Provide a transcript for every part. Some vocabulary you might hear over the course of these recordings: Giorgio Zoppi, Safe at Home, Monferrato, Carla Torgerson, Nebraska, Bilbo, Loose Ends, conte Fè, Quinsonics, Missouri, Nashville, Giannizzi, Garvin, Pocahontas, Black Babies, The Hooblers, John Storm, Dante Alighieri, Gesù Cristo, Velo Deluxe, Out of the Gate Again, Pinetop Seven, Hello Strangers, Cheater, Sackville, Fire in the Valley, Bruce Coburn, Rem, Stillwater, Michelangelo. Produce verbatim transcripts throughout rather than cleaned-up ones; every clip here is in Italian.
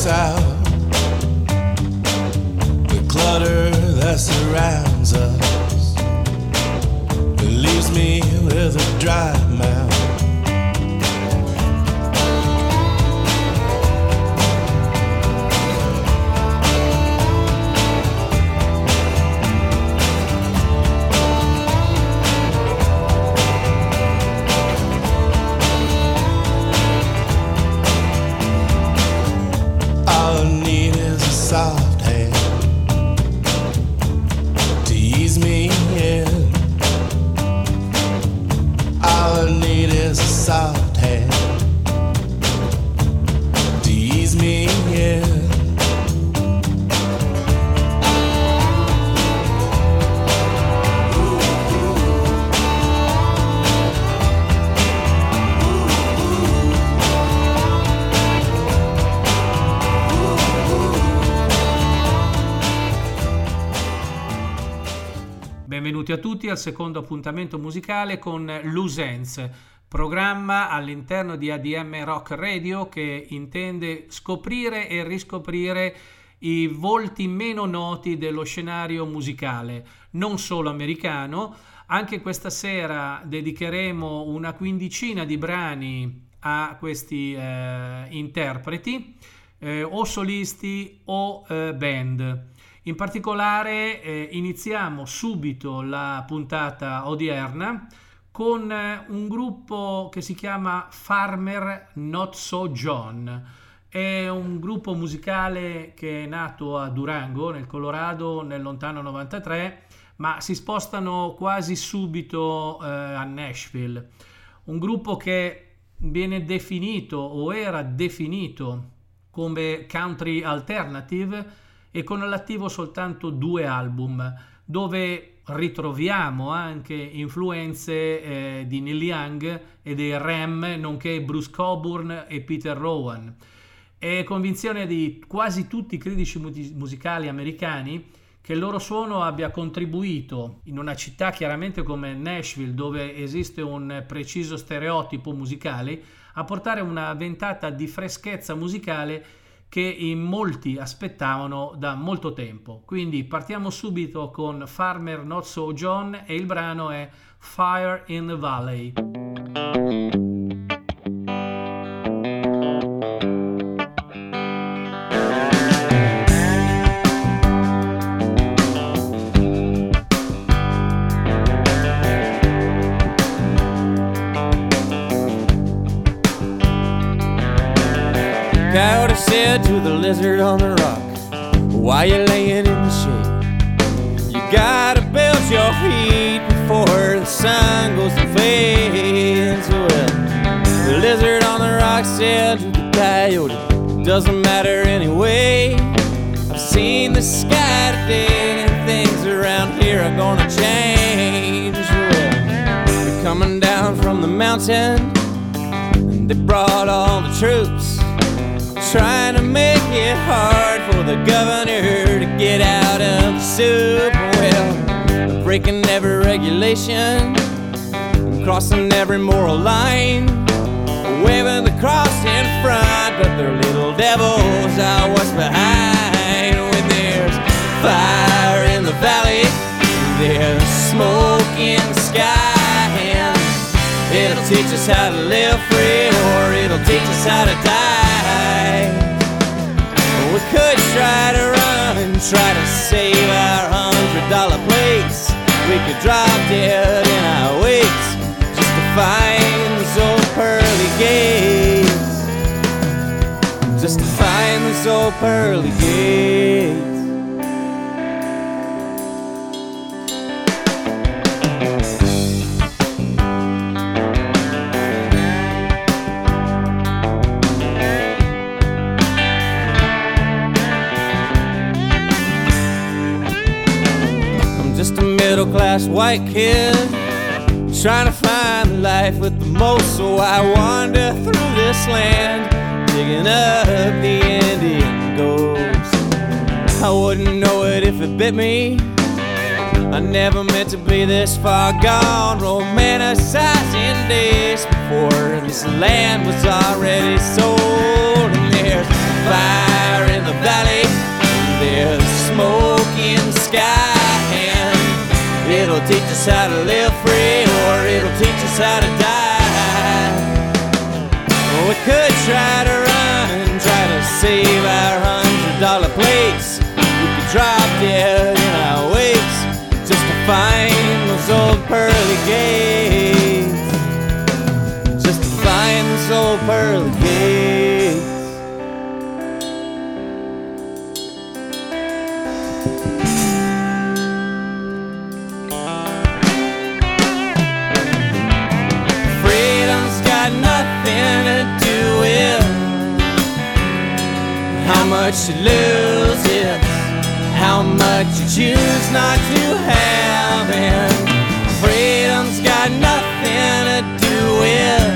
us out, the clutter that surrounds us, it leaves me with a dry mouth. Benvenuti a tutti al secondo appuntamento musicale con Loose Ends, programma all'interno di A D M Rock Radio che intende scoprire e riscoprire i volti meno noti dello scenario musicale, non solo americano. Anche questa sera dedicheremo una quindicina di brani a questi eh, interpreti, eh, o solisti o eh, band. In particolare eh, iniziamo subito la puntata odierna con eh, un gruppo che si chiama Farmer Not So John. È un gruppo musicale che è nato a Durango, nel Colorado, nel lontano novantatré, ma si spostano quasi subito eh, a Nashville. Un gruppo che viene definito o era definito come country alternative, e con all'attivo soltanto due album, dove ritroviamo anche influenze eh, di Neil Young e dei Rem, nonché Bruce Coburn e Peter Rowan. È convinzione di quasi tutti i critici musicali americani che il loro suono abbia contribuito, in una città chiaramente come Nashville, dove esiste un preciso stereotipo musicale, a portare una ventata di freschezza musicale che in molti aspettavano da molto tempo. Quindi partiamo subito con Farmer Not So John e il brano è Fire in the Valley. To the lizard on the rock, while you're laying in the shade, you gotta build your feet before the sun goes and fades away. The lizard on the rock said to the coyote, doesn't matter anyway. I've seen the sky today and things around here are gonna change. They're coming down from the mountain and they brought all the troops, trying to make it hard for the governor to get out of the soup. Well, they're breaking every regulation, crossing every moral line, waving the cross in front, but their little devils are what's behind. When there's fire in the valley, there's smoke in the sky, and it'll teach us how to live free, or it'll teach us how to die. We could try to run, try to save our hundred dollar place. We could drop dead in our wakes, just to find those old pearly gates, just to find those old pearly gates. Middle-class white kid, trying to find the life with the most, so I wander through this land, digging up the Indian ghost. I wouldn't know it if it bit me, I never meant to be this far gone, romanticizing days before this land was already sold. And there's fire us how to live free, or it'll teach us how to die. We could try to run, try to save our hundred dollar plates. We could drop dead in our wakes just to find those old pearly gates, just to find those old pearly gates. How much you lose is how much you choose not to have, and freedom's got nothing to do with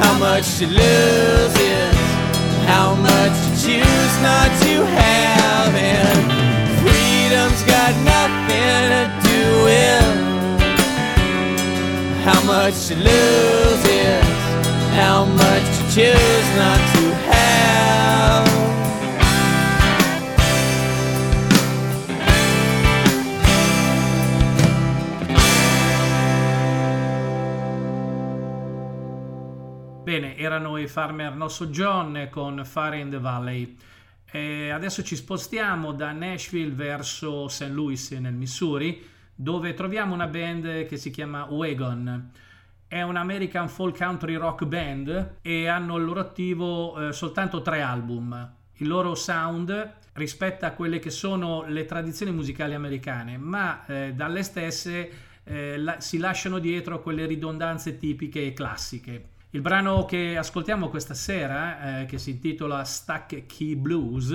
how much you lose is how much you choose not to have, and freedom's got nothing to do with how much you lose is how much you choose not to have. Bene, erano i Farmer Not So John con Fire in the Valley. E adesso ci spostiamo da Nashville verso Saint Louis nel Missouri, dove troviamo una band che si chiama Wagon. È un American folk country rock band e hanno al loro attivo eh, soltanto tre album. Il loro sound rispetta quelle che sono le tradizioni musicali americane, ma eh, dalle stesse eh, la- si lasciano dietro quelle ridondanze tipiche e classiche. Il brano che ascoltiamo questa sera, eh, che si intitola Stack Key Blues,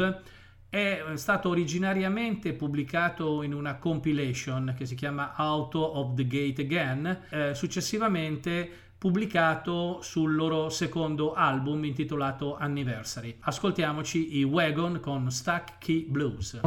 è stato originariamente pubblicato in una compilation che si chiama Out of the Gate Again, eh, successivamente pubblicato sul loro secondo album intitolato Anniversary. Ascoltiamoci i Wagon con Stack Key Blues.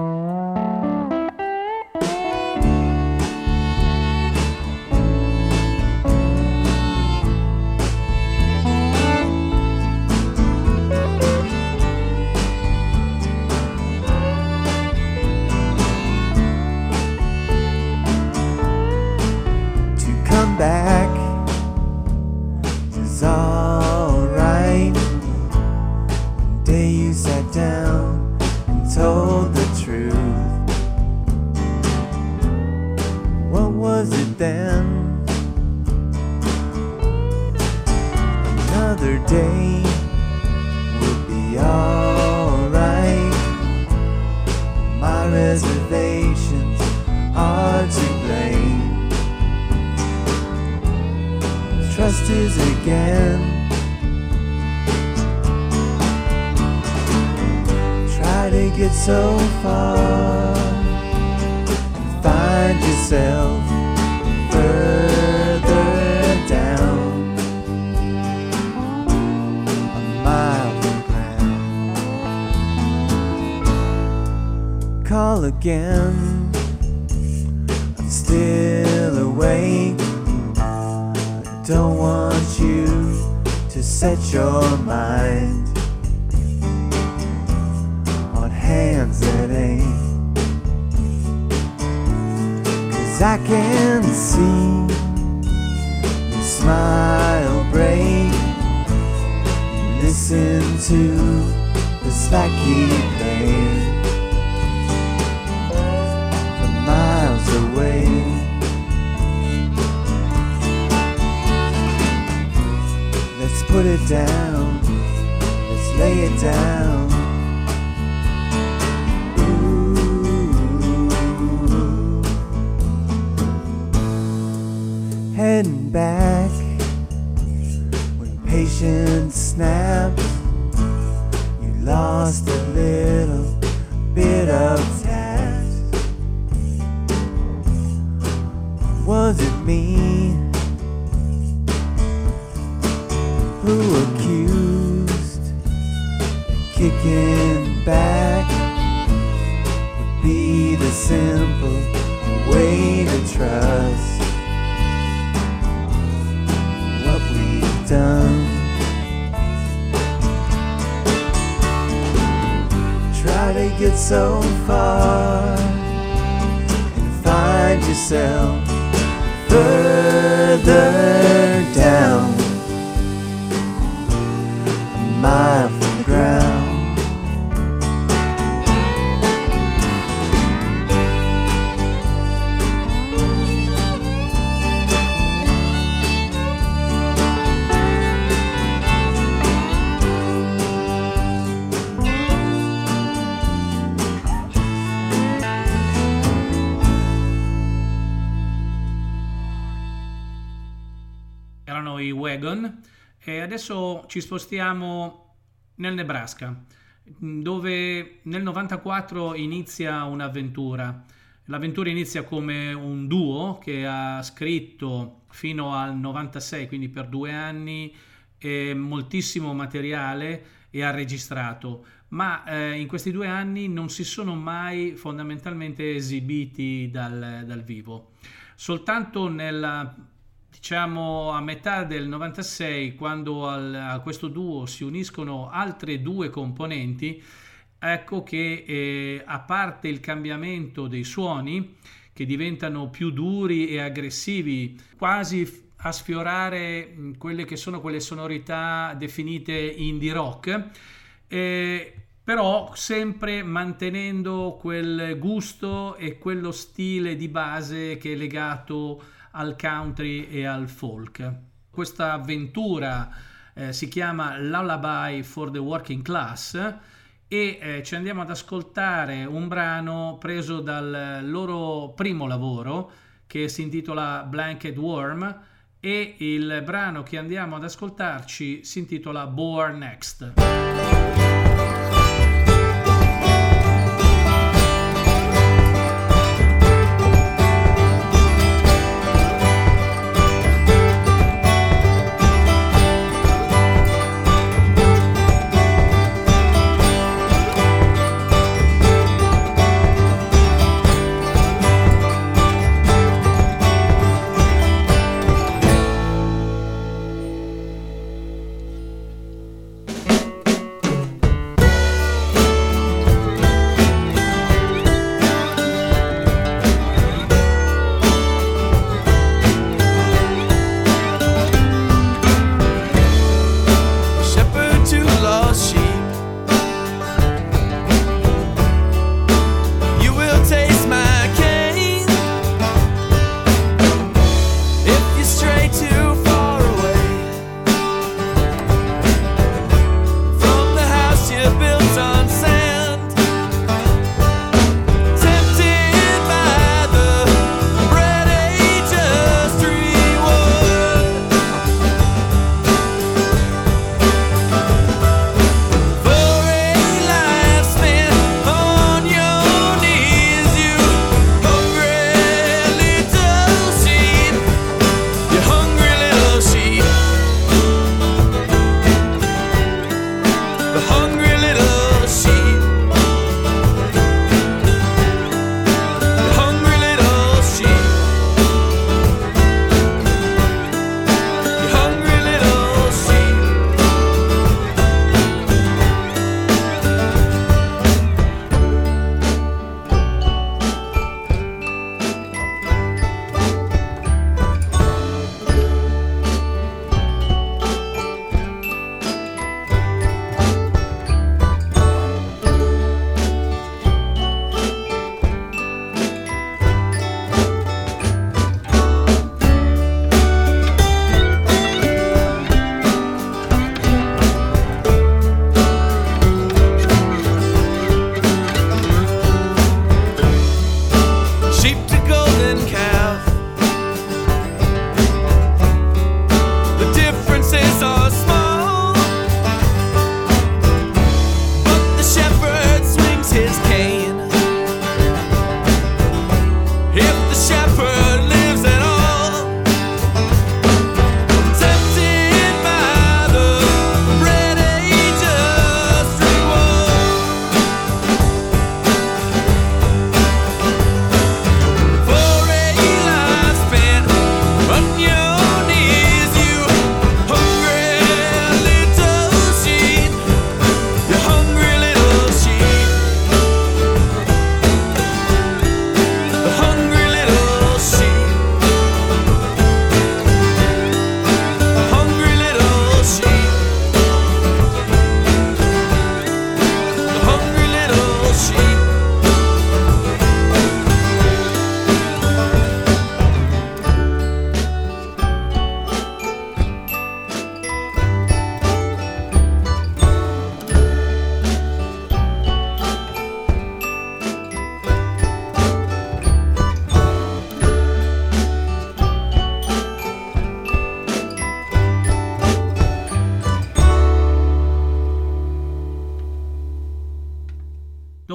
Try to get so far and find find yourself further down, a mile from the ground. Erano i Wagon. E adesso ci spostiamo nel Nebraska, dove nel novantaquattro inizia un'avventura. L'avventura inizia come un duo che ha scritto fino al novantasei, quindi per due anni, eh, moltissimo materiale e ha registrato. Ma eh, in questi due anni non si sono mai fondamentalmente esibiti dal, dal vivo. Soltanto nella... Diciamo a metà del novantasei, quando al, a questo duo si uniscono altre due componenti, ecco che eh, a parte il cambiamento dei suoni che diventano più duri e aggressivi, quasi f- a sfiorare quelle che sono quelle sonorità definite indie rock, eh, però sempre mantenendo quel gusto e quello stile di base che è legato al country e al folk. Questa avventura eh, si chiama Lullaby for the Working Class e eh, ci andiamo ad ascoltare un brano preso dal loro primo lavoro che si intitola Blanket Worm, e il brano che andiamo ad ascoltarci si intitola Born Next.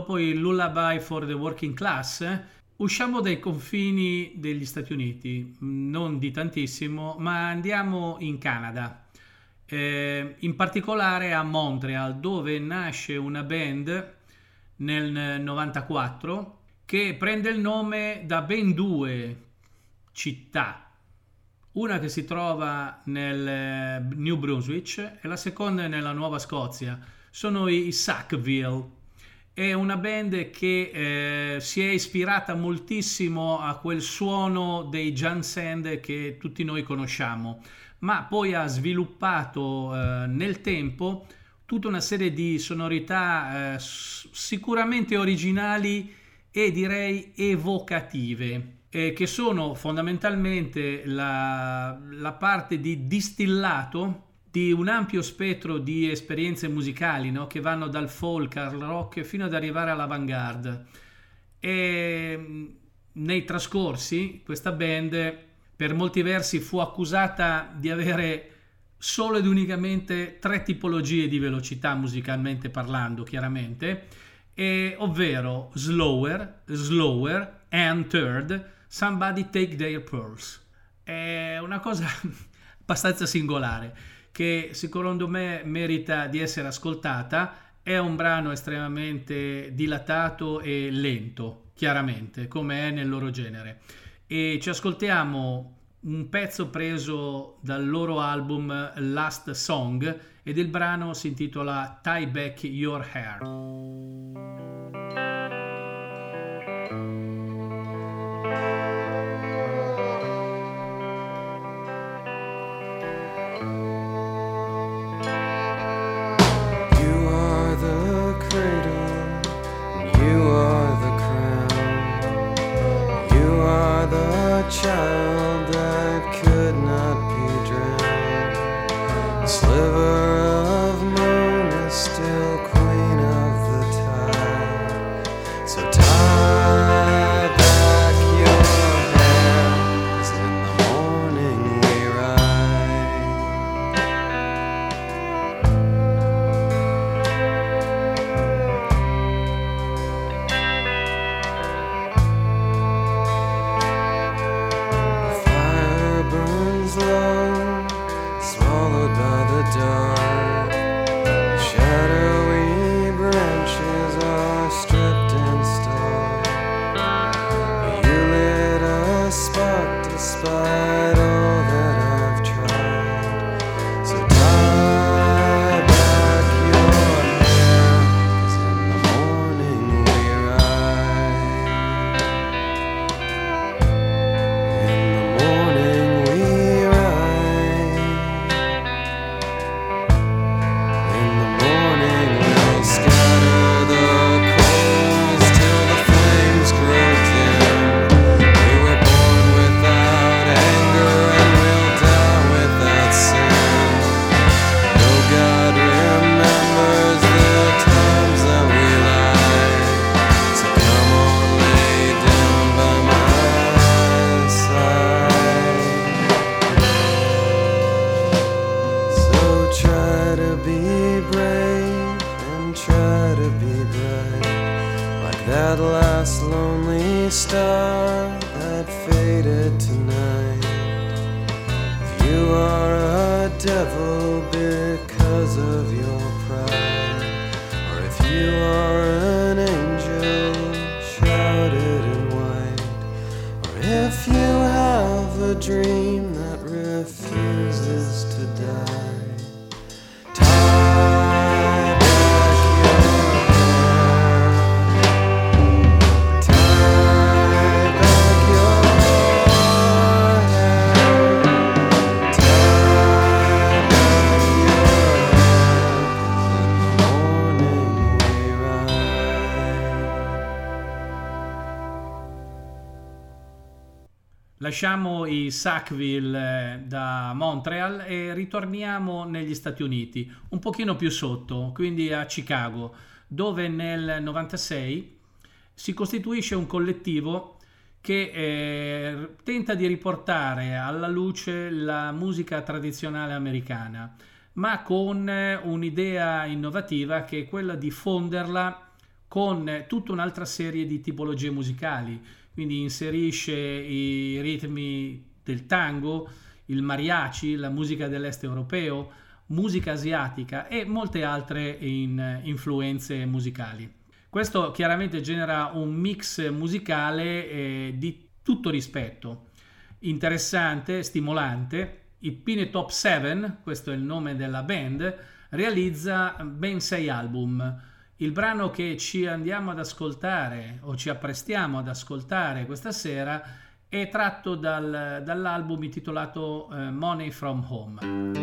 dopo il Lullaby for the Working Class, usciamo dai confini degli Stati Uniti, non di tantissimo, ma andiamo in Canada, eh, in particolare a Montreal, dove nasce una band nel novantaquattro che prende il nome da ben due città. Una che si trova nel New Brunswick e la seconda nella Nuova Scozia. Sono i Sackville. È una band che eh, si è ispirata moltissimo a quel suono dei Jan Sand che tutti noi conosciamo, ma poi ha sviluppato eh, nel tempo tutta una serie di sonorità eh, sicuramente originali e direi evocative, eh, che sono fondamentalmente la, la parte di distillato di un ampio spettro di esperienze musicali, no? Che vanno dal folk al rock fino ad arrivare all'avant-garde. E nei trascorsi questa band per molti versi fu accusata di avere solo ed unicamente tre tipologie di velocità musicalmente parlando, chiaramente, e, ovvero slower, slower, and third, somebody take their pearls. È una cosa abbastanza singolare che secondo me merita di essere ascoltata. È un brano estremamente dilatato e lento, chiaramente, come è nel loro genere. E ci ascoltiamo un pezzo preso dal loro album Last Song ed il brano si intitola Tie Back Your Hair. Lasciamo i Sackville da Montreal e ritorniamo negli Stati Uniti, un pochino più sotto, quindi a Chicago, dove nel novantasei si costituisce un collettivo che eh, tenta di riportare alla luce la musica tradizionale americana, ma con un'idea innovativa che è quella di fonderla con tutta un'altra serie di tipologie musicali, quindi inserisce i ritmi del tango, il mariachi, la musica dell'est europeo, musica asiatica e molte altre in, influenze musicali. Questo chiaramente genera un mix musicale eh, di tutto rispetto, interessante, stimolante. I Pinetop Seven, questo è il nome della band, realizza ben sei album. Il brano che ci andiamo ad ascoltare o ci apprestiamo ad ascoltare questa sera è tratto dal, dall'album intitolato uh, Money From Home.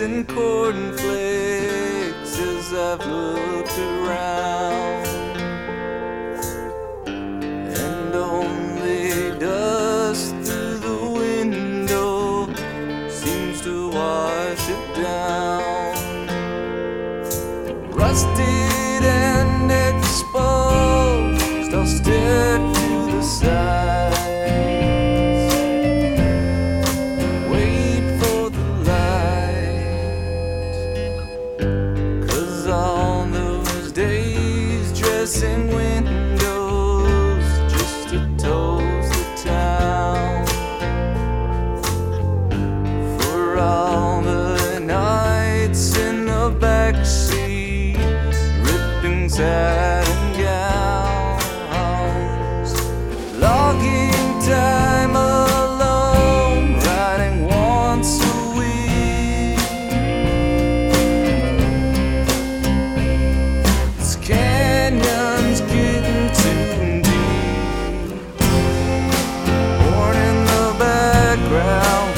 And cornflakes as I've looked around, and only dust through the window seems to wash it down. Rusted and exposed, I'll stare to the side. Satin gowns, logging time alone, riding once a week. This canyon's getting too deep. Born in the background.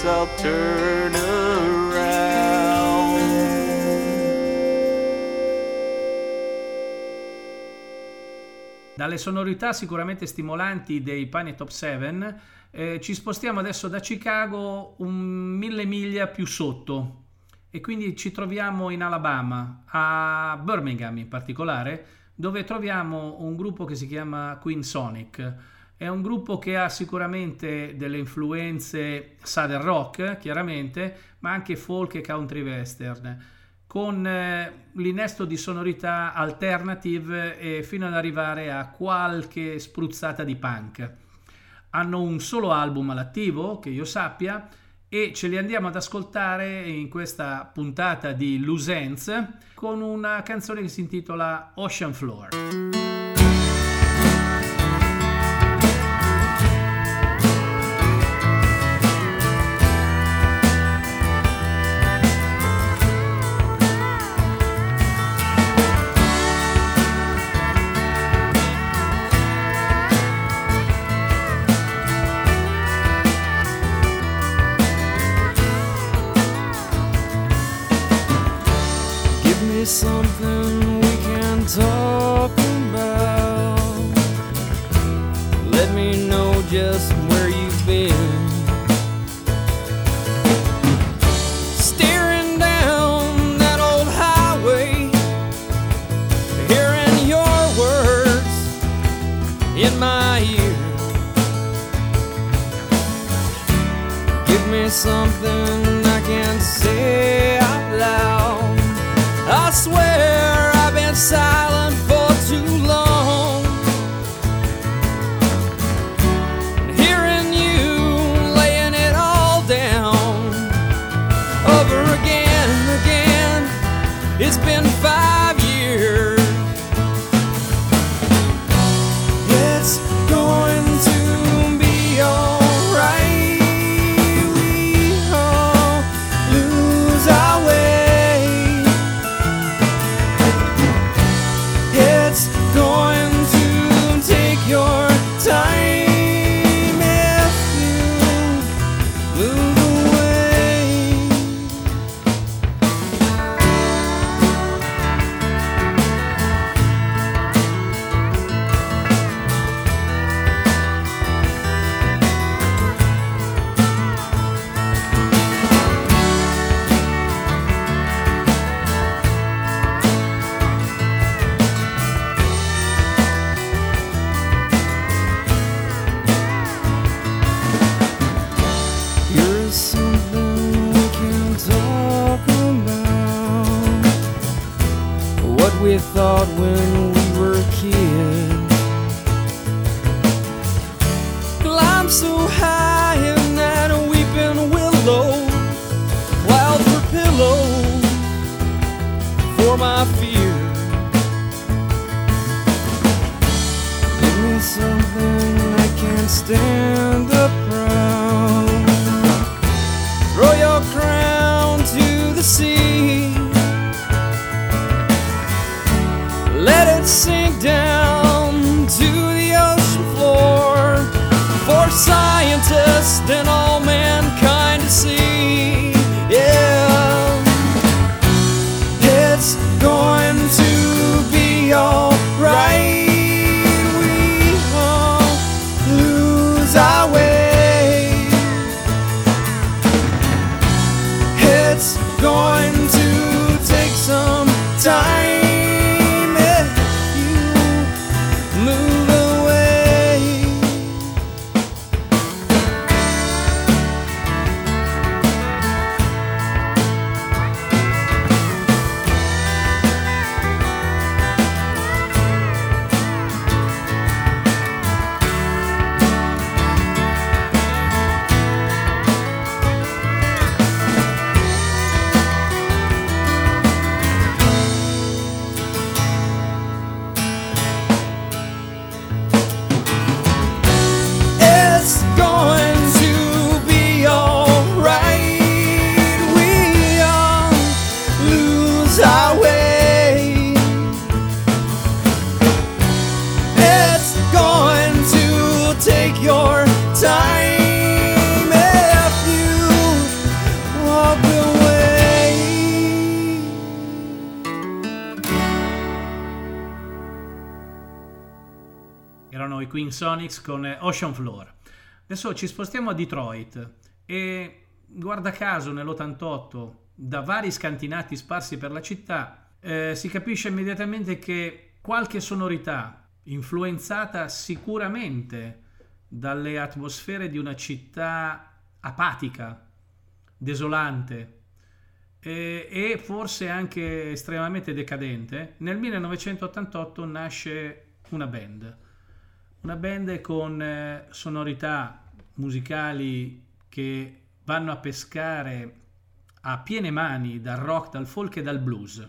guess I'll turn around. Dalle sonorità sicuramente stimolanti dei Pinetop Seven eh, ci spostiamo adesso da Chicago un mille miglia più sotto e quindi ci troviamo in Alabama, a Birmingham in particolare, dove troviamo un gruppo che si chiama Quinsonics. È un gruppo che ha sicuramente delle influenze southern rock, chiaramente, ma anche folk e country western, con eh, l'innesto di sonorità alternative e fino ad arrivare a qualche spruzzata di punk. Hanno un solo album all'attivo, che io sappia, e ce li andiamo ad ascoltare in questa puntata di Loose Ends con una canzone che si intitola Ocean Floor. Something we can talk about. Let me know just where you've been. Staring down that old highway, hearing your words in my ear. Give me something I can say out loud. I swear I've been silent for too long. Hearing you laying it all down over again, again. It's been five years. It's going to be alright. We all lose our way. We thought when we were kids. Climb so high in that weeping willow, cloud for pillow for my fear. Give me something I can stand up proud. Throw your crown to the sea. Let it sink down to the ocean floor for scientists and all mankind to see. Yeah, it's going to be alright. We all lose our way. It's going to take some time. Quinsonics con Ocean Floor. Adesso ci spostiamo a Detroit e guarda caso nell'ottantotto, da vari scantinati sparsi per la città, eh, si capisce immediatamente che qualche sonorità influenzata sicuramente dalle atmosfere di una città apatica, desolante e, e forse anche estremamente decadente, nel millenovecentottantotto nasce una band. Una band con eh, sonorità musicali che vanno a pescare a piene mani dal rock, dal folk e dal blues.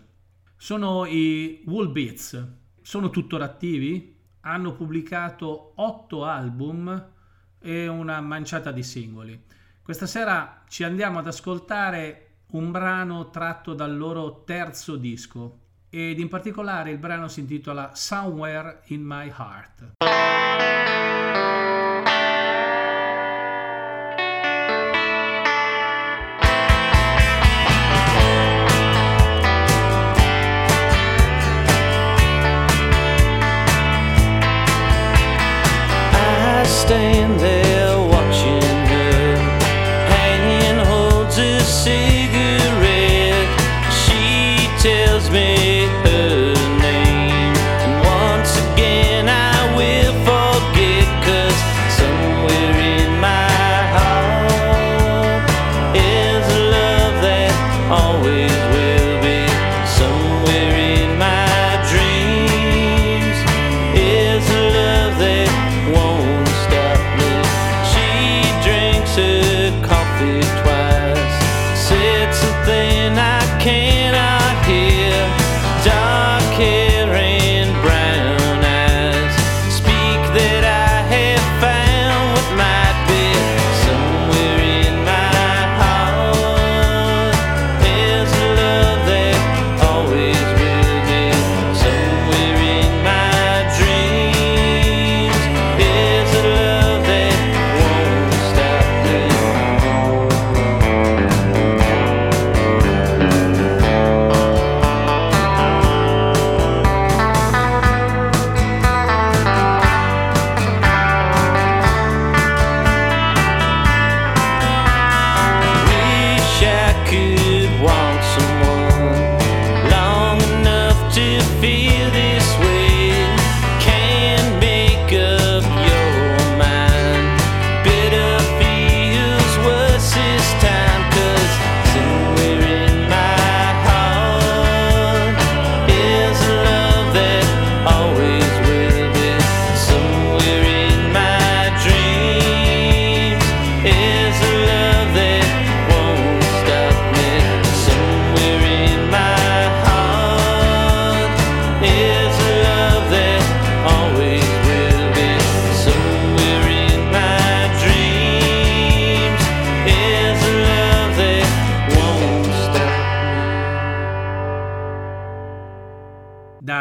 Sono i Woolbeats, sono tuttora attivi, hanno pubblicato otto album e una manciata di singoli. Questa sera ci andiamo ad ascoltare un brano tratto dal loro terzo disco ed in particolare il brano si intitola Somewhere in My Heart. Stand there watching her, hanging, holds a cigarette. She tells me her name, and once again I will forget, 'cause somewhere in my heart is a love that always will be. Somewhere in my dreams is a love that won't.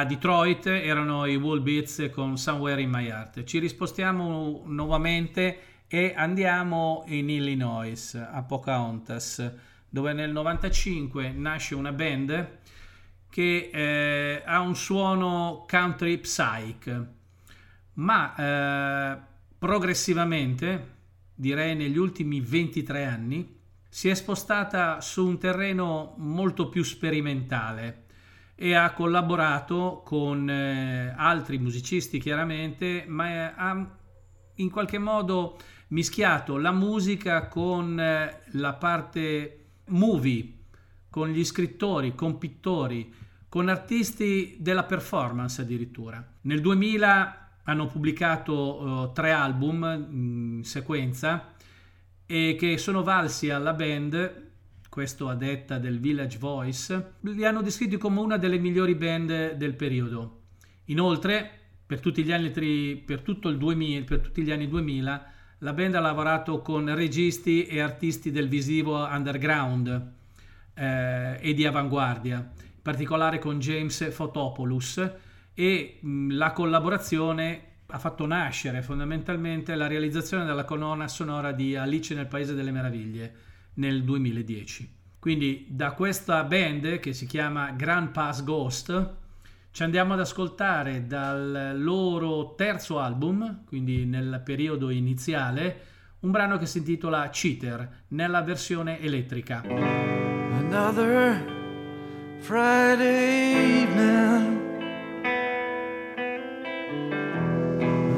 Detroit erano i Woolbeats con Somewhere in My Heart. Ci rispostiamo nuovamente e andiamo in Illinois, a Pocahontas, dove nel novantacinque nasce una band che eh, ha un suono country psych, ma eh, progressivamente, direi negli ultimi ventitré anni, si è spostata su un terreno molto più sperimentale e ha collaborato con eh, altri musicisti chiaramente, ma ha in qualche modo mischiato la musica con eh, la parte movie, con gli scrittori, con pittori, con artisti della performance addirittura. Nel duemila hanno pubblicato eh, tre album in sequenza e che sono valsi alla band, questo a detta del Village Voice, li hanno descritti come una delle migliori band del periodo. Inoltre, per tutti gli anni, per tutto il duemila, per tutti gli anni duemila, la band ha lavorato con registi e artisti del visivo underground eh, e di avanguardia, in particolare con James Fotopoulos, e mh, la collaborazione ha fatto nascere fondamentalmente la realizzazione della colonna sonora di Alice nel Paese delle Meraviglie nel duemiladieci. Quindi da questa band, che si chiama Grandpa's Ghost, Ci andiamo ad ascoltare dal loro terzo album, quindi nel periodo iniziale, un brano che si intitola Cheater, nella versione elettrica. Another Friday evening,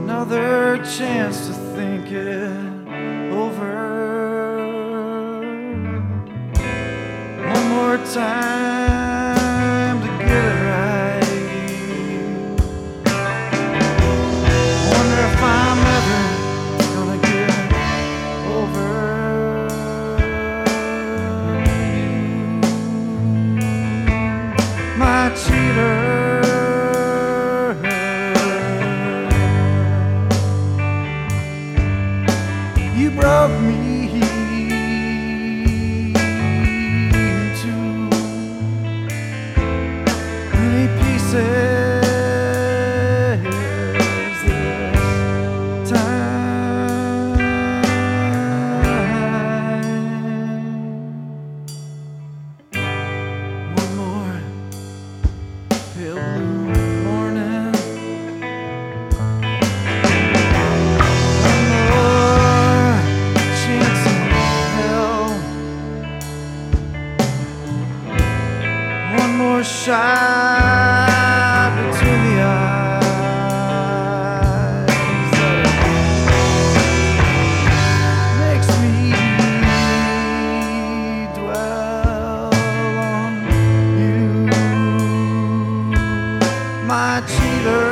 another chance to think it over, one more time to get it right. Wonder if I'm ever gonna get over my cheater. Broke me in two, many pieces this time. One more pale blue morning, shine between the eyes that makes me dwell on you, my cheater.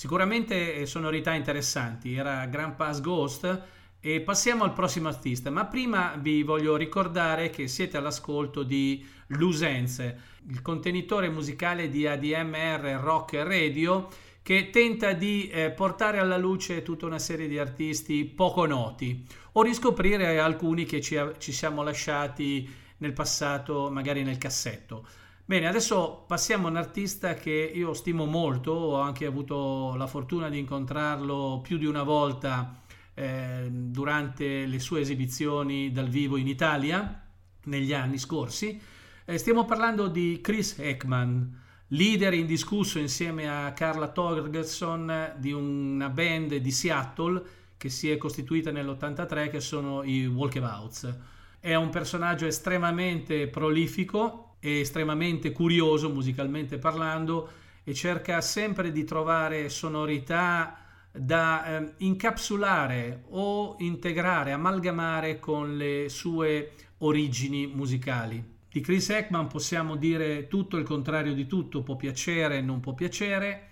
Sicuramente sonorità interessanti, era Grandpa's Ghost E passiamo al prossimo artista, ma prima vi voglio ricordare che siete all'ascolto di Loose Ends, il contenitore musicale di A D M Rock Radio, che tenta di eh, portare alla luce tutta una serie di artisti poco noti o riscoprire alcuni che ci, ci siamo lasciati nel passato, magari nel cassetto. Bene, adesso passiamo a un artista che io stimo molto, ho anche avuto la fortuna di incontrarlo più di una volta eh, durante le sue esibizioni dal vivo in Italia negli anni scorsi. Eh, stiamo parlando di Chris Eckman, leader indiscusso insieme a Carla Torgerson di una band di Seattle che si è costituita nell'ottantatré, che sono i Walkabouts. È un personaggio estremamente prolifico, è estremamente curioso musicalmente parlando e cerca sempre di trovare sonorità da eh, incapsulare o integrare, amalgamare con le sue origini musicali. Di Chris Eckman possiamo dire tutto il contrario di tutto, può piacere, non può piacere,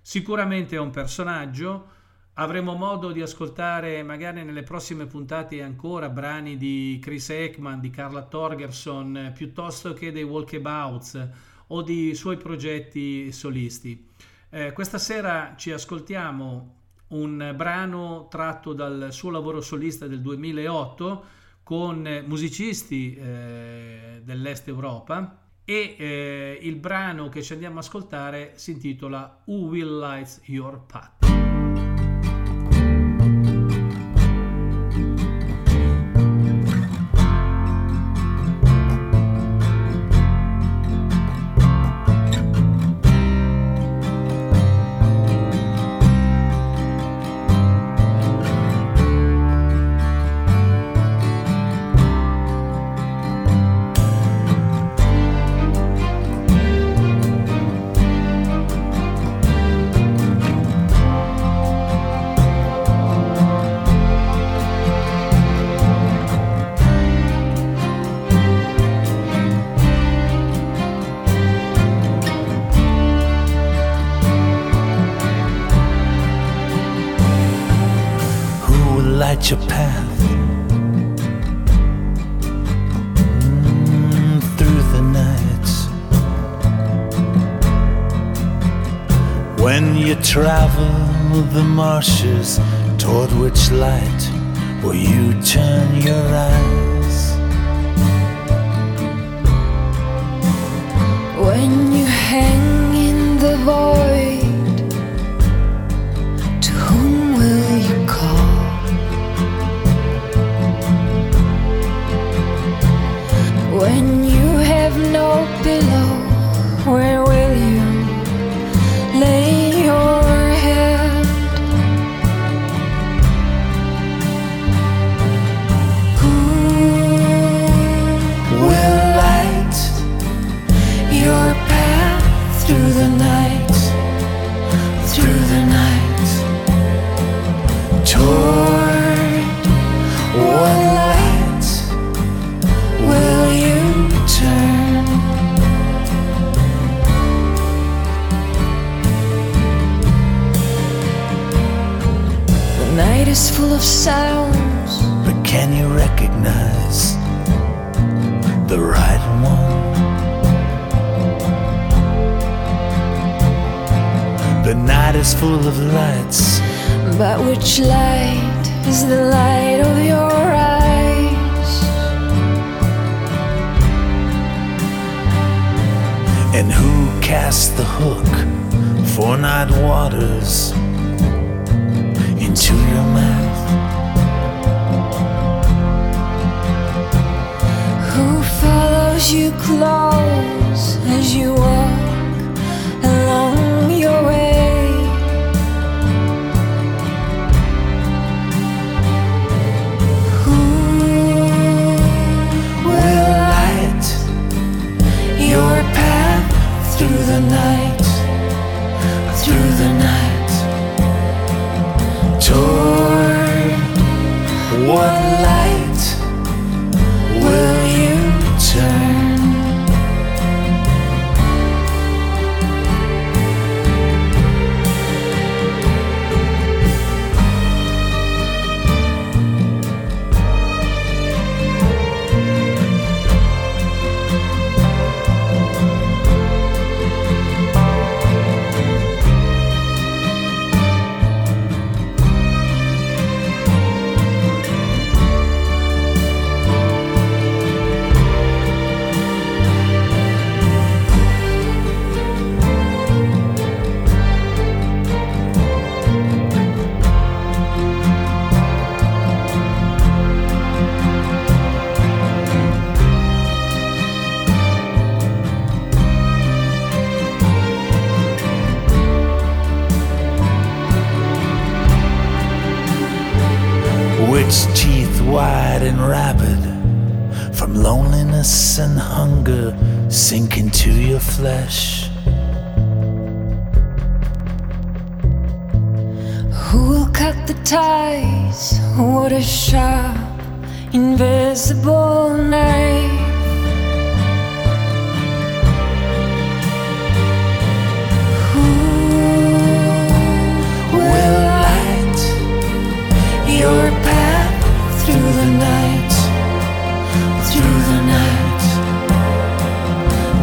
sicuramente è un personaggio. Avremo modo di ascoltare magari nelle prossime puntate ancora brani di Chris Eckman, di Carla Torgerson, piuttosto che dei Walkabouts o di suoi progetti solisti. Eh, questa sera ci ascoltiamo un brano tratto dal suo lavoro solista del duemilaotto con musicisti eh, dell'Est Europa, e eh, il brano che ci andiamo ad ascoltare si intitola Who Will Light Your Path? Your path mm, through the nights, when you travel the marshes, toward which light will you turn your eyes? When you hang in the void, to whom will you call? When you have no pillow, where will you lay your head? Who will light your path through the night, through the night, toward one light will you? Turn. The night is full of sounds, but can you recognize the right one? The night is full of lights, but which light is the light of your eyes? And who cast the hook for night waters into your mouth? Who follows you close as you walk along your way? Who will light your path? Through the night, through the night, toward what light will you turn? its teeth wide and rabid, from loneliness and hunger sink into your flesh. Who will cut the ties? What a sharp, invisible knife. Your path through the night, through the night.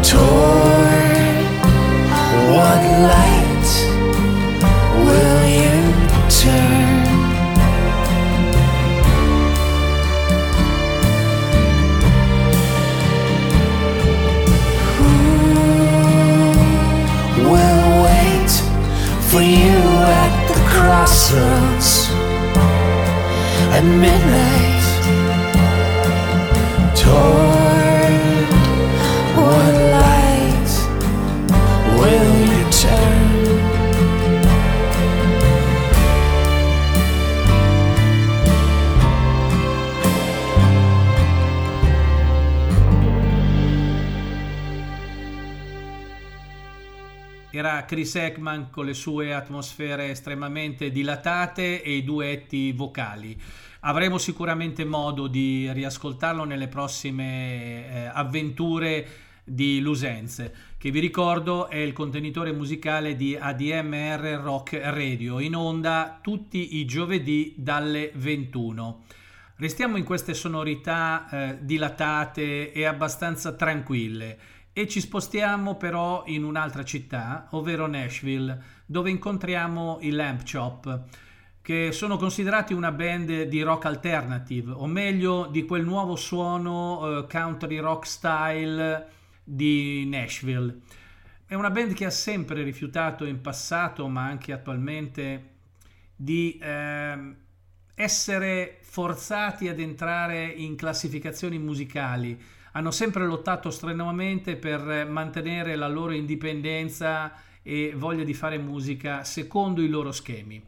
Toward what light will you turn? Who will wait for you at the crossroads? At midnight, toward what light will you turn? Era Chris Eckman con le sue atmosfere estremamente dilatate e i duetti vocali. Avremo sicuramente modo di riascoltarlo nelle prossime eh, avventure di Loose Ends, che vi ricordo è il contenitore musicale di A D M Rock Radio, in onda tutti i giovedì dalle ventuno. Restiamo in queste sonorità eh, dilatate e abbastanza tranquille e ci spostiamo però in un'altra città, ovvero Nashville, dove incontriamo i Lambchop, che sono considerati una band di rock alternative, o meglio di quel nuovo suono eh, country rock style di Nashville. È una band che ha sempre rifiutato in passato, ma anche attualmente, di eh, essere forzati ad entrare in classificazioni musicali. Hanno sempre lottato strenuamente per mantenere la loro indipendenza e voglia di fare musica secondo i loro schemi.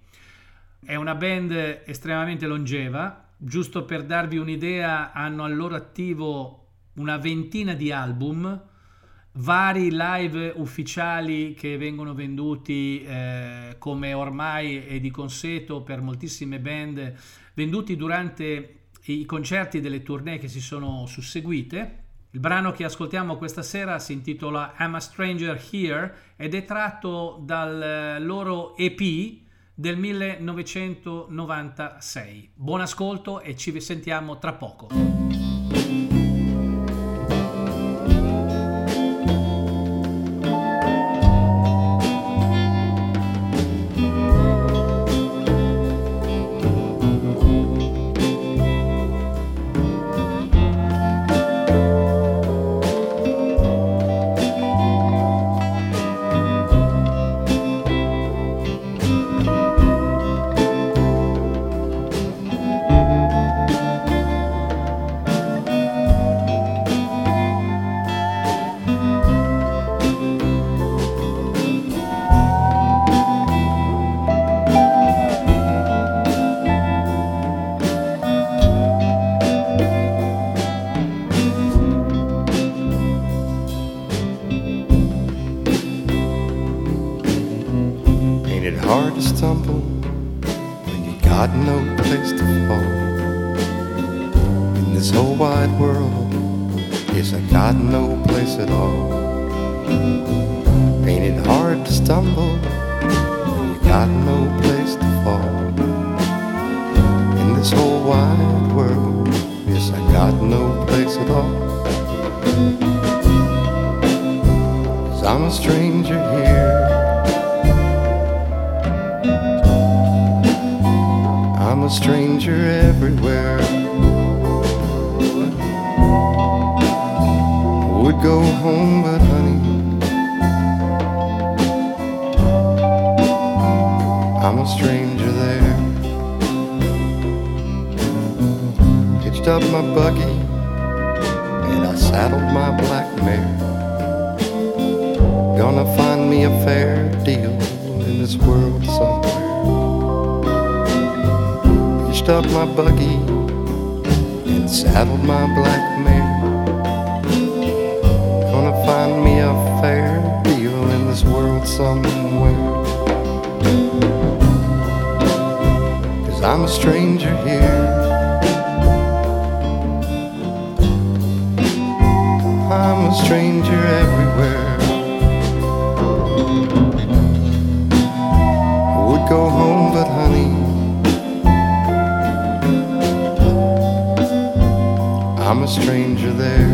È una band estremamente longeva. Giusto per darvi un'idea, hanno al loro attivo una ventina di album, vari live ufficiali che vengono venduti eh, come ormai è di consueto per moltissime band, venduti durante i concerti delle tournée che si sono susseguite. Il brano che ascoltiamo questa sera si intitola I'm a Stranger Here ed è tratto dal loro E P del millenovecentonovantasei. Buon ascolto e ci sentiamo tra poco. hitched up my buggy and saddled my black mare. Gonna find me a fair deal in this world somewhere. 'Cause I'm a stranger here. I'm a stranger everywhere. I would go home, but honey, I'm a stranger there.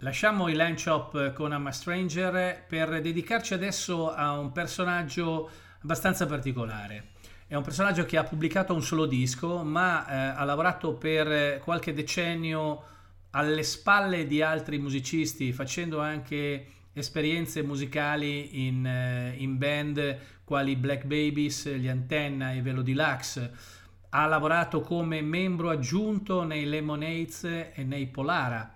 Lasciamo i Lambchop con I'm a Stranger per dedicarci adesso a un personaggio abbastanza particolare. È un personaggio che ha pubblicato un solo disco, ma eh, ha lavorato per qualche decennio alle spalle di altri musicisti, facendo anche esperienze musicali in, eh, in band quali Black Babies, gli Antenna e Velo Deluxe. Ha lavorato come membro aggiunto nei Lemonades e nei Polara.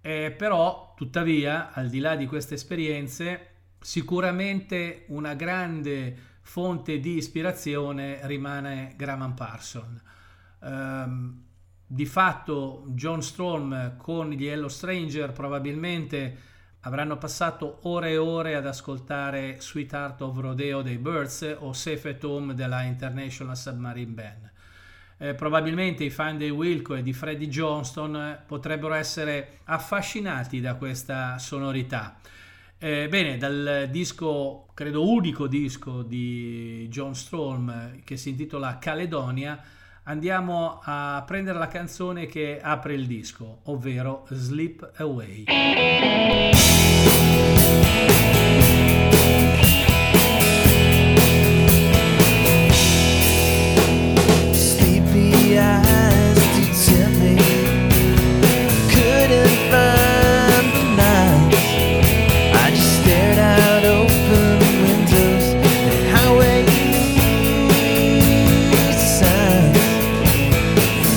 Eh, però, tuttavia, al di là di queste esperienze, sicuramente una grande fonte di ispirazione rimane Graham Parson. Um, di fatto, John Storm con gli Hello Stranger probabilmente avranno passato ore e ore ad ascoltare Sweetheart of Rodeo dei Birds o Safe at Home della International Submarine Band. Eh, probabilmente i fan dei Wilco e di Freddie Johnston potrebbero essere affascinati da questa sonorità. Eh, bene, dal disco, credo unico disco di John Storm, che si intitola Caledonia, andiamo a prendere la canzone che apre il disco, ovvero Sleep Away. Eyes to tell me couldn't find the night. I just stared out open windows and highway signs.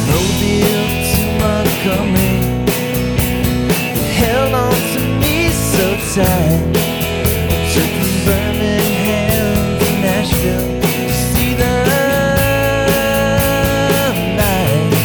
No deal to Montgomery held on to me so tight. Took from Birmingham to Nashville. Night.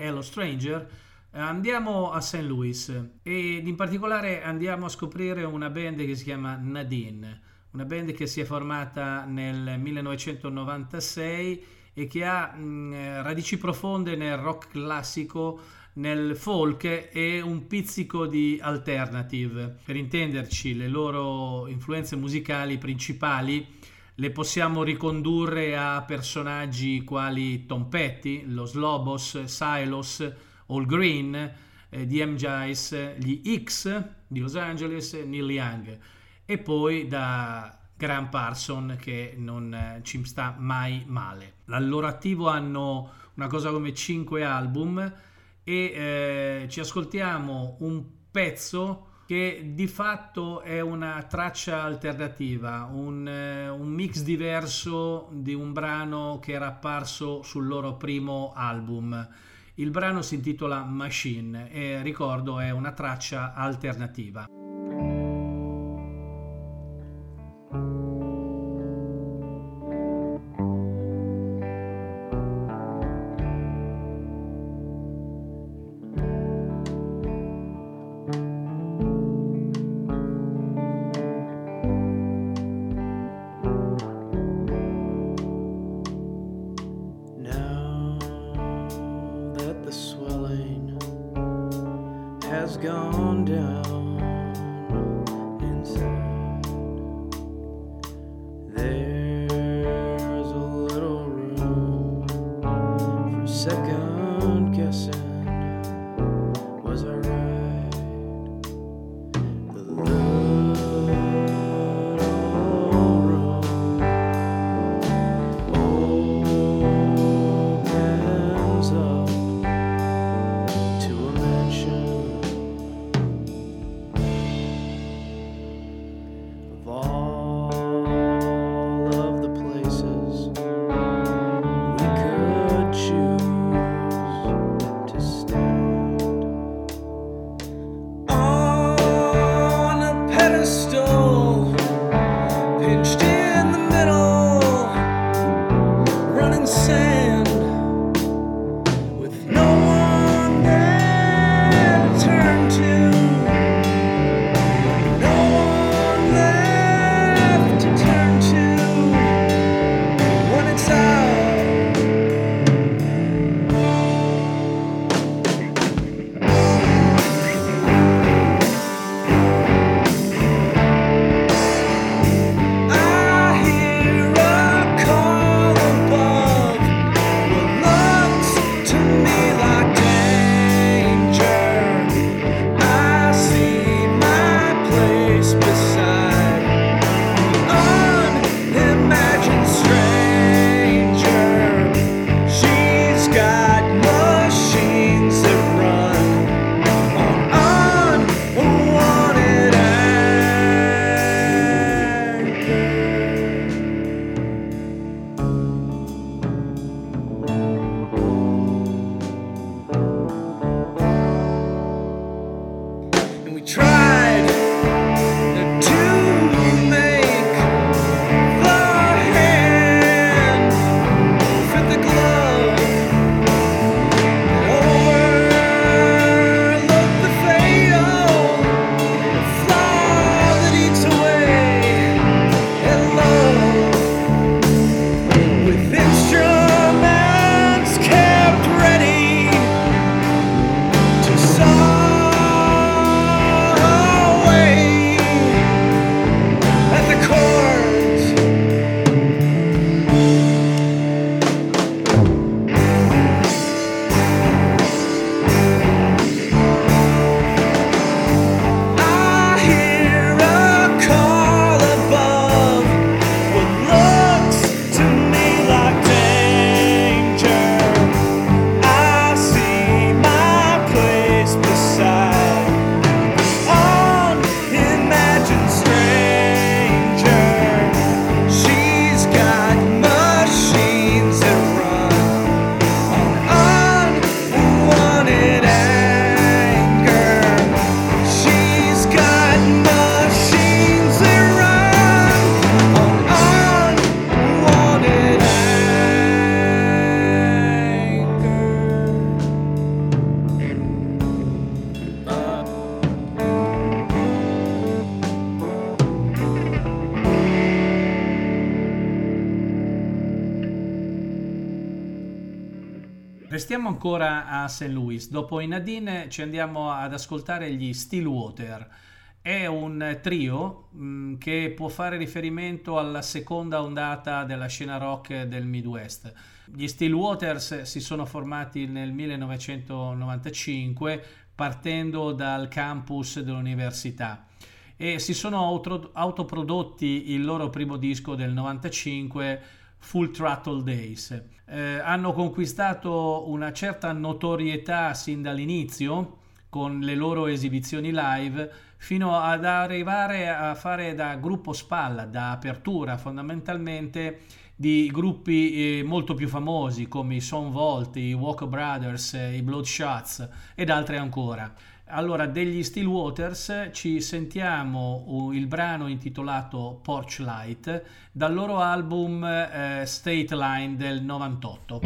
Hello Stranger, andiamo a Saint Louis ed in particolare andiamo a scoprire una band che si chiama Nadine, una band che si è formata nel millenovecentonovantasei e che ha mh, radici profonde nel rock classico, nel folk e un pizzico di alternative. Per intenderci, le loro influenze musicali principali le possiamo ricondurre a personaggi quali Tom Petty, Los Lobos, Silos, All Green, eh, The M Gs, gli X di Los Angeles, Neil Young e poi da Graham Parson, che non eh, ci sta mai male. Al loro attivo hanno una cosa come cinque album e eh, ci ascoltiamo un pezzo che di fatto è una traccia alternativa, un, un mix diverso di un brano che era apparso sul loro primo album. Il brano si intitola Machine e ricordo è una traccia alternativa. Restiamo ancora a Saint Louis. Dopo i Nadine ci andiamo ad ascoltare gli Stillwater. È un trio mh, che può fare riferimento alla seconda ondata della scena rock del Midwest. Gli Stillwaters si sono formati nel millenovecentonovantacinque partendo dal campus dell'università e si sono auto- autoprodotti il loro primo disco del novantacinque, Full Throttle Days. Eh, hanno conquistato una certa notorietà sin dall'inizio con le loro esibizioni live, fino ad arrivare a fare da gruppo spalla, da apertura fondamentalmente di gruppi eh, molto più famosi come i Sonvolt, i Walker Brothers, i Bloodshots ed altri ancora. Allora, degli Stillwaters ci sentiamo il brano intitolato Porch Light dal loro album eh, State Line del novantotto.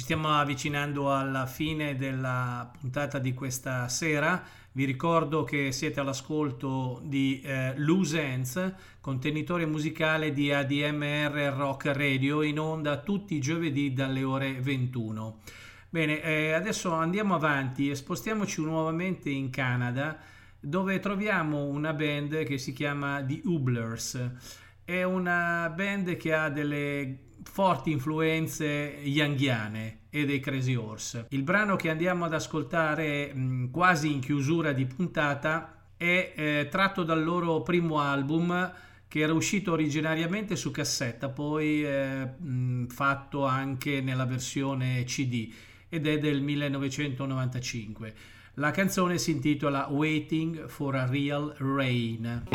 Ci stiamo avvicinando alla fine della puntata di questa sera. Vi ricordo che siete all'ascolto di eh, Loose Ends, contenitore musicale di A D M R Rock Radio, in onda tutti i giovedì dalle ore ventuno. Bene, eh, adesso andiamo avanti e spostiamoci nuovamente in Canada, dove troviamo una band che si chiama The Hooblers. È una band che ha delle forti influenze younghiane e dei Crazy Horse. Il brano che andiamo ad ascoltare mh, quasi in chiusura di puntata è eh, tratto dal loro primo album, che era uscito originariamente su cassetta, poi eh, mh, fatto anche nella versione C D, ed è del millenovecentonovantacinque. La canzone si intitola Waiting for a Real Rain.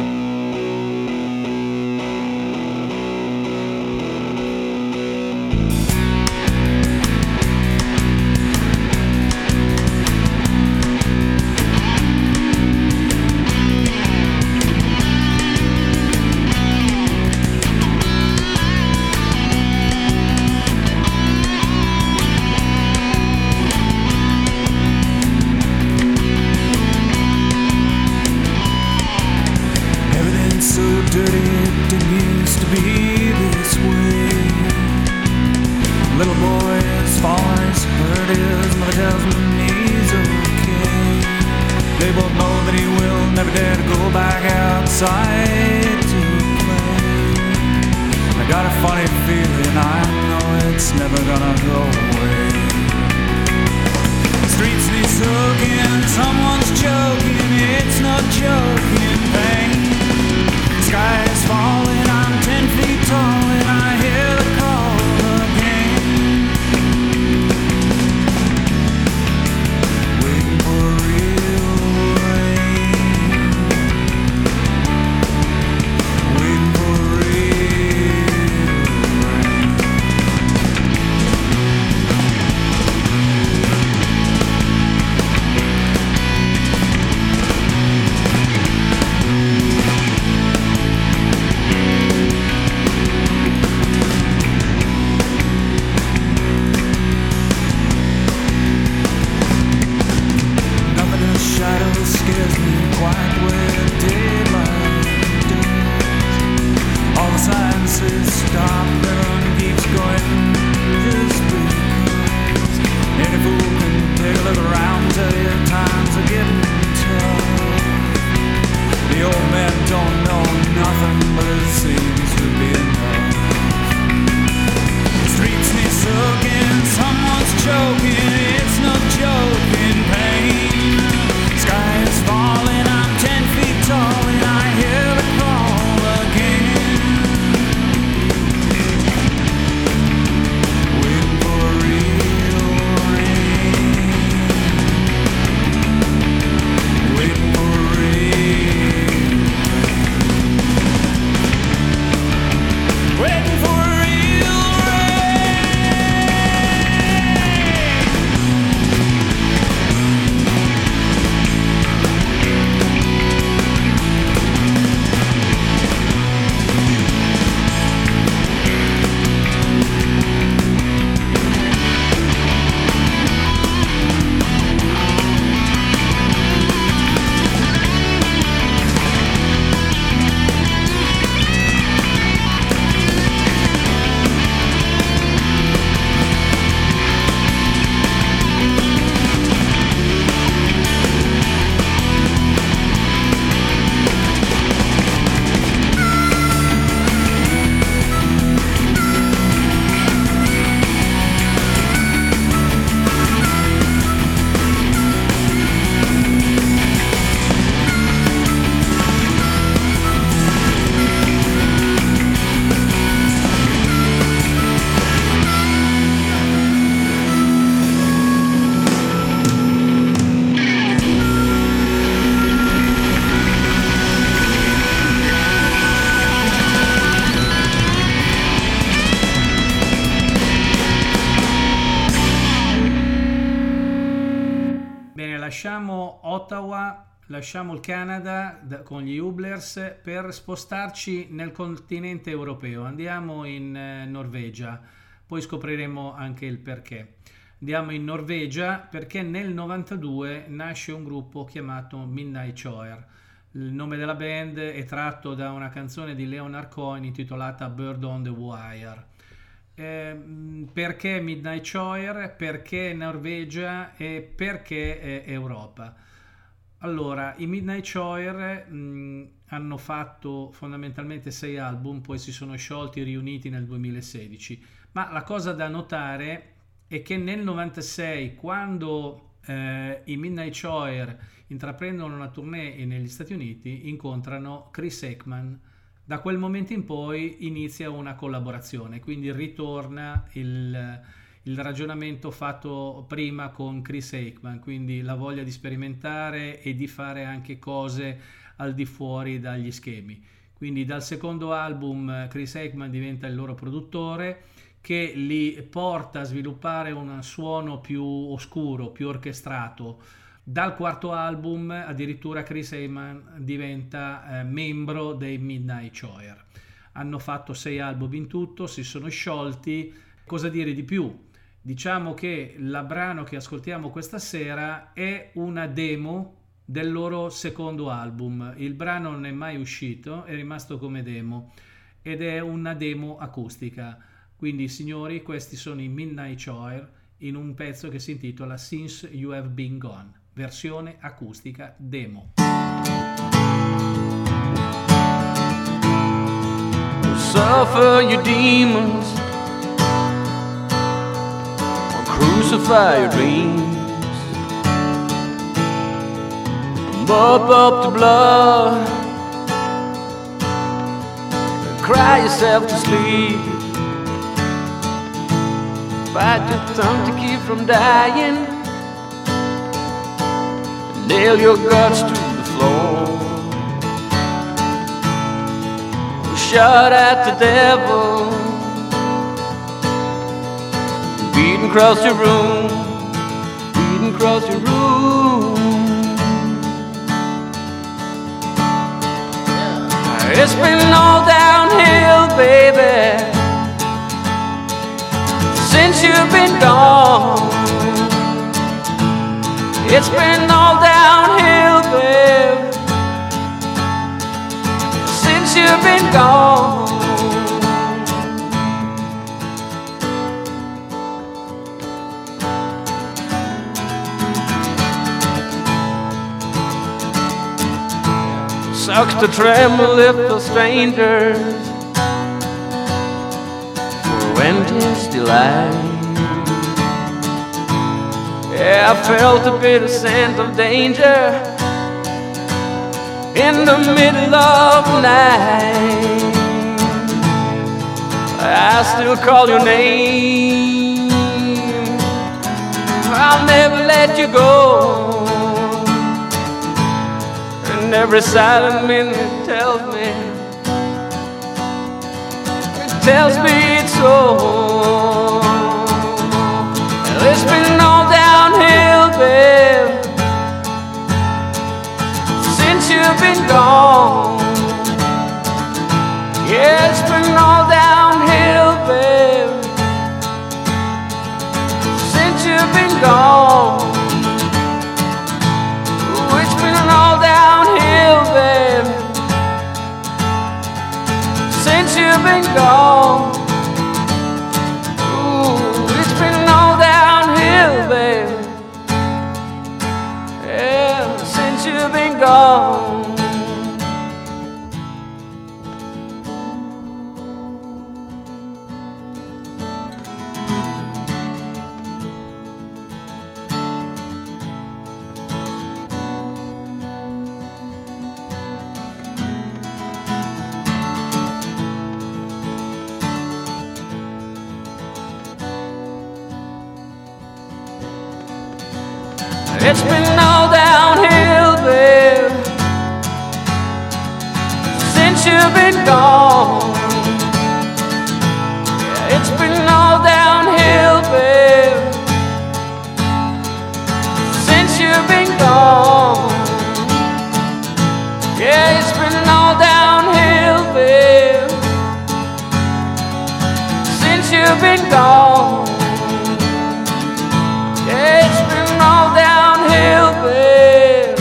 Lasciamo il Canada con gli Hooblers per spostarci nel continente europeo. Andiamo in Norvegia, poi scopriremo anche il perché. Andiamo in Norvegia perché nel novantadue nasce un gruppo chiamato Midnight Choir. Il nome della band è tratto da una canzone di Leonard Cohen intitolata Bird on the Wire. Eh, perché Midnight Choir? Perché Norvegia? E perché eh, Europa? Allora, i Midnight Choir mh, hanno fatto fondamentalmente sei album, poi si sono sciolti e riuniti nel duemilasedici. Ma la cosa da notare è che nel novantasei, quando Eh, i Midnight Choir intraprendono una tournée negli Stati Uniti, incontrano Chris Eckman. Da quel momento in poi inizia una collaborazione, quindi ritorna il, il ragionamento fatto prima con Chris Eckman, quindi la voglia di sperimentare e di fare anche cose al di fuori dagli schemi. Quindi dal secondo album Chris Eckman diventa il loro produttore, che li porta a sviluppare un suono più oscuro, più orchestrato. Dal quarto album addirittura Chris Eckman diventa eh, membro dei Midnight Choir. Hanno fatto sei album in tutto, si sono sciolti. Cosa dire di più? Diciamo che la brano che ascoltiamo questa sera è una demo del loro secondo album. Il brano non è mai uscito, è rimasto come demo ed è una demo acustica. Quindi signori, questi sono i Midnight Choir in un pezzo che si intitola Since You Have Been Gone, versione acustica demo. Suffer your demons, crucify your dreams, mop up the blood, cry yourself to sleep. Bite your tongue to keep from dying. Nail your guts to the floor. Shout at the devil, beating across your room, beating across your room. It's been all downhill, baby, since you've been gone. It's been all downhill, babe, since you've been gone. Sucks to tremble if the strangers endless delight. Yeah, I felt a bitter sense of danger in the middle of the night. I still call your name, I'll never let you go. And every silent minute tells me, it tells me so. It's been all downhill, babe, since you've been gone. Yeah, it's been all downhill, babe, since you've been gone. Ooh, it's been all downhill, babe, since you've been gone. It's been all downhill, babe, since you've been gone. Yeah, it's been all downhill, babe, since you've been gone. Yeah, it's been all downhill, babe, since you've been gone. Yeah, it's been all downhill, babe,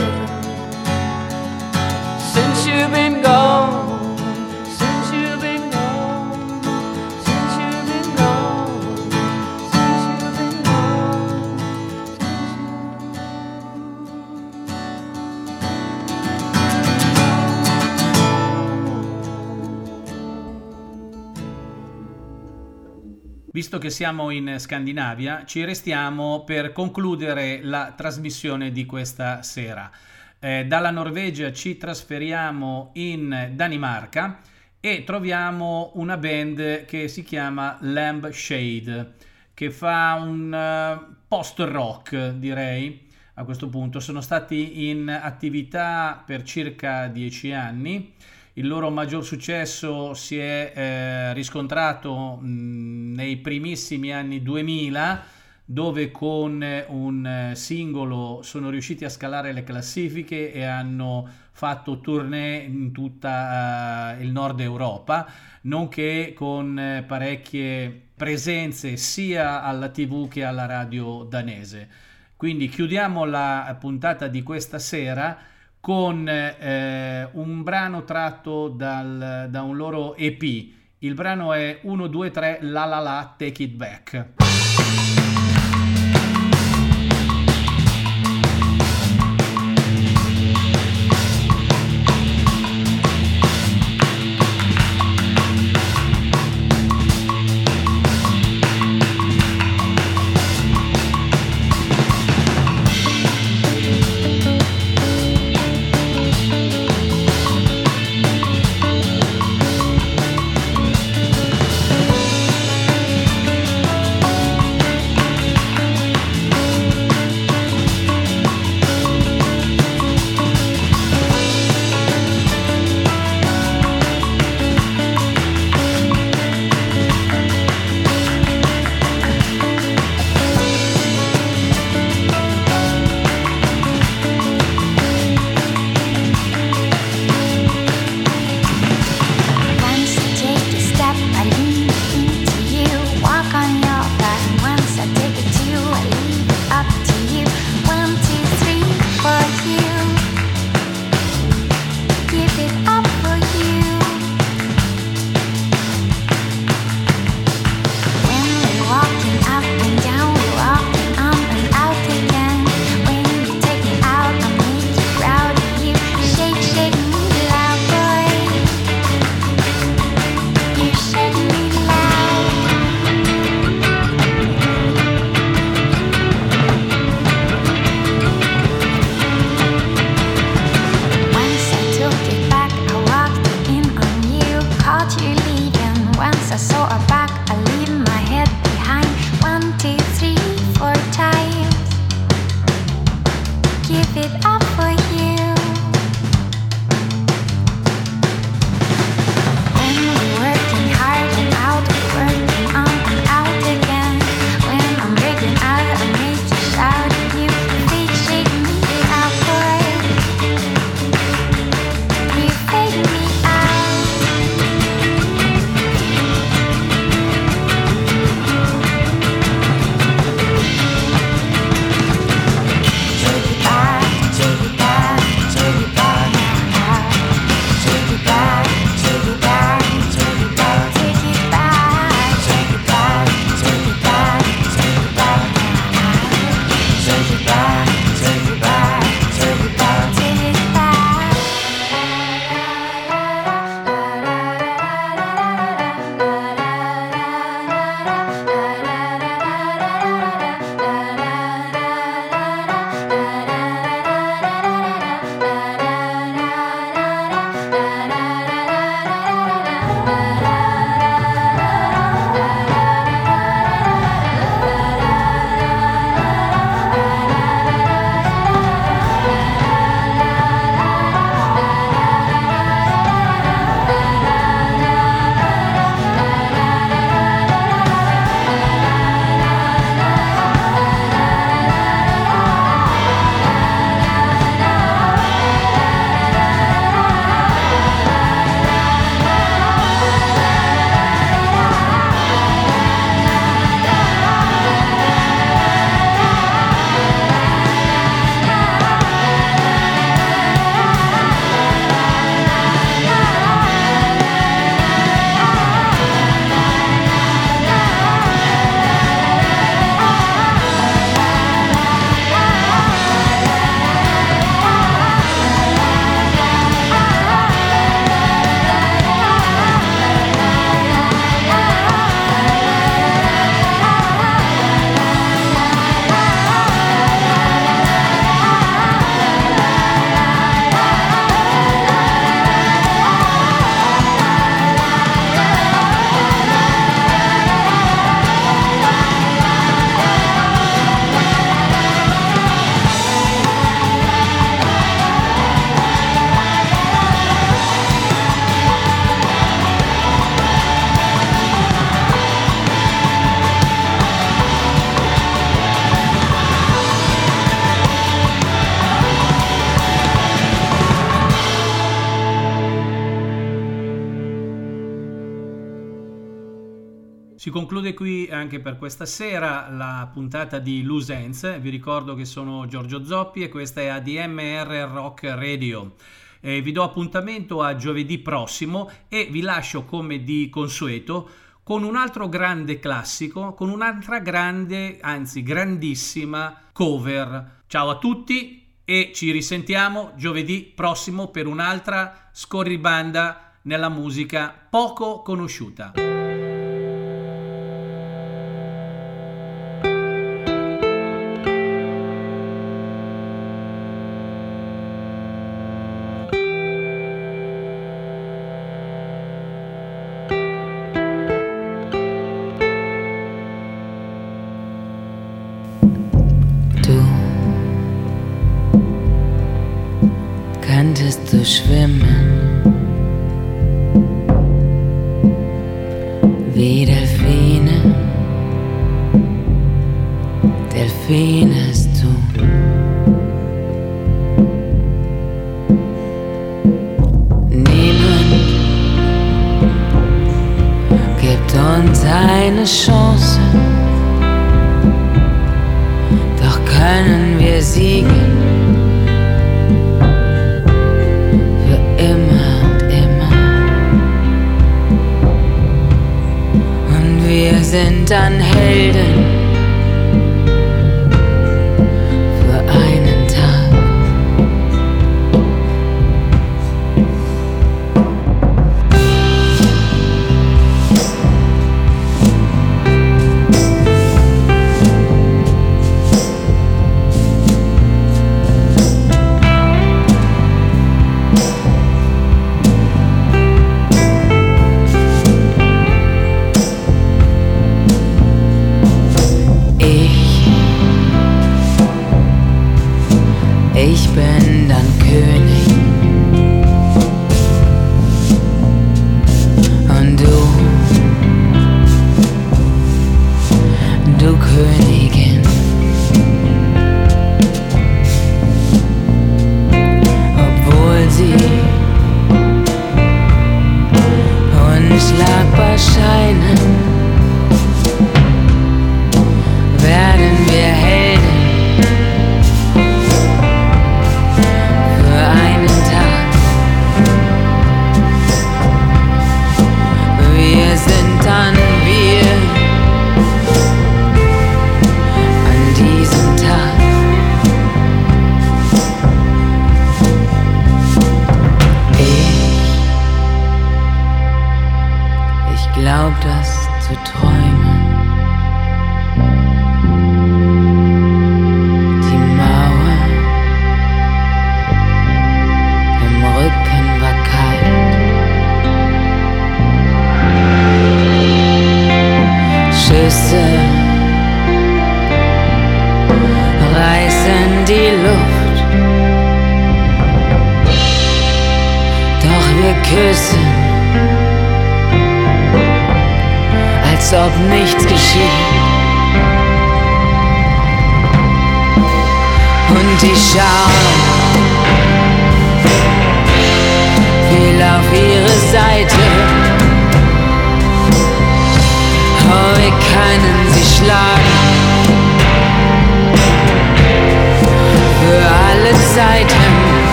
since you've been gone, since you've been gone, since you've been gone, since you've been gone. Visto che siamo in Scandinavia, ci restiamo per concludere la trasmissione di questa sera. Eh, dalla Norvegia ci trasferiamo in Danimarca e troviamo una band che si chiama Lampshade, che fa un uh, post rock, direi. A questo punto sono stati in attività per circa dieci anni. Il loro maggior successo si è eh, riscontrato mh, nei primissimi anni duemila, dove con un singolo sono riusciti a scalare le classifiche e hanno fatto tournée in tutta uh, il nord Europa, nonché con uh, parecchie presenze sia alla tivù che alla radio danese. Quindi chiudiamo la puntata di questa sera con uh, un brano tratto dal, da un loro E P. Il brano è uno due tre La La La Take It Back. Si conclude qui anche per questa sera la puntata di Loose Ends. Vi ricordo che sono Giorgio Zoppi e questa è A D M R Rock Radio. Eh, vi do appuntamento a giovedì prossimo e vi lascio come di consueto con un altro grande classico, con un'altra grande, anzi grandissima cover. Ciao a tutti e ci risentiamo giovedì prossimo per un'altra scorribanda nella musica poco conosciuta.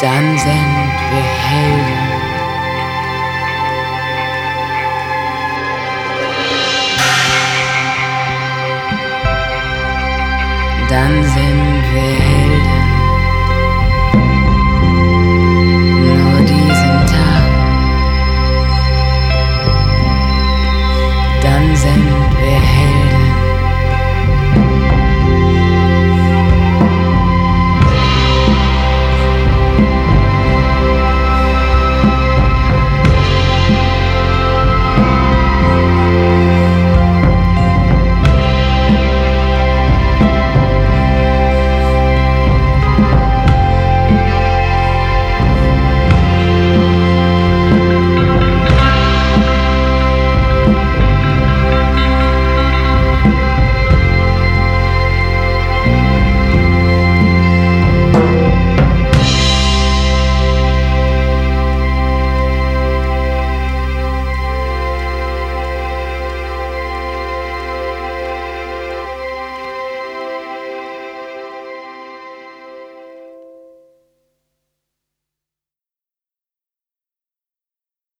Dann sind wir Helden.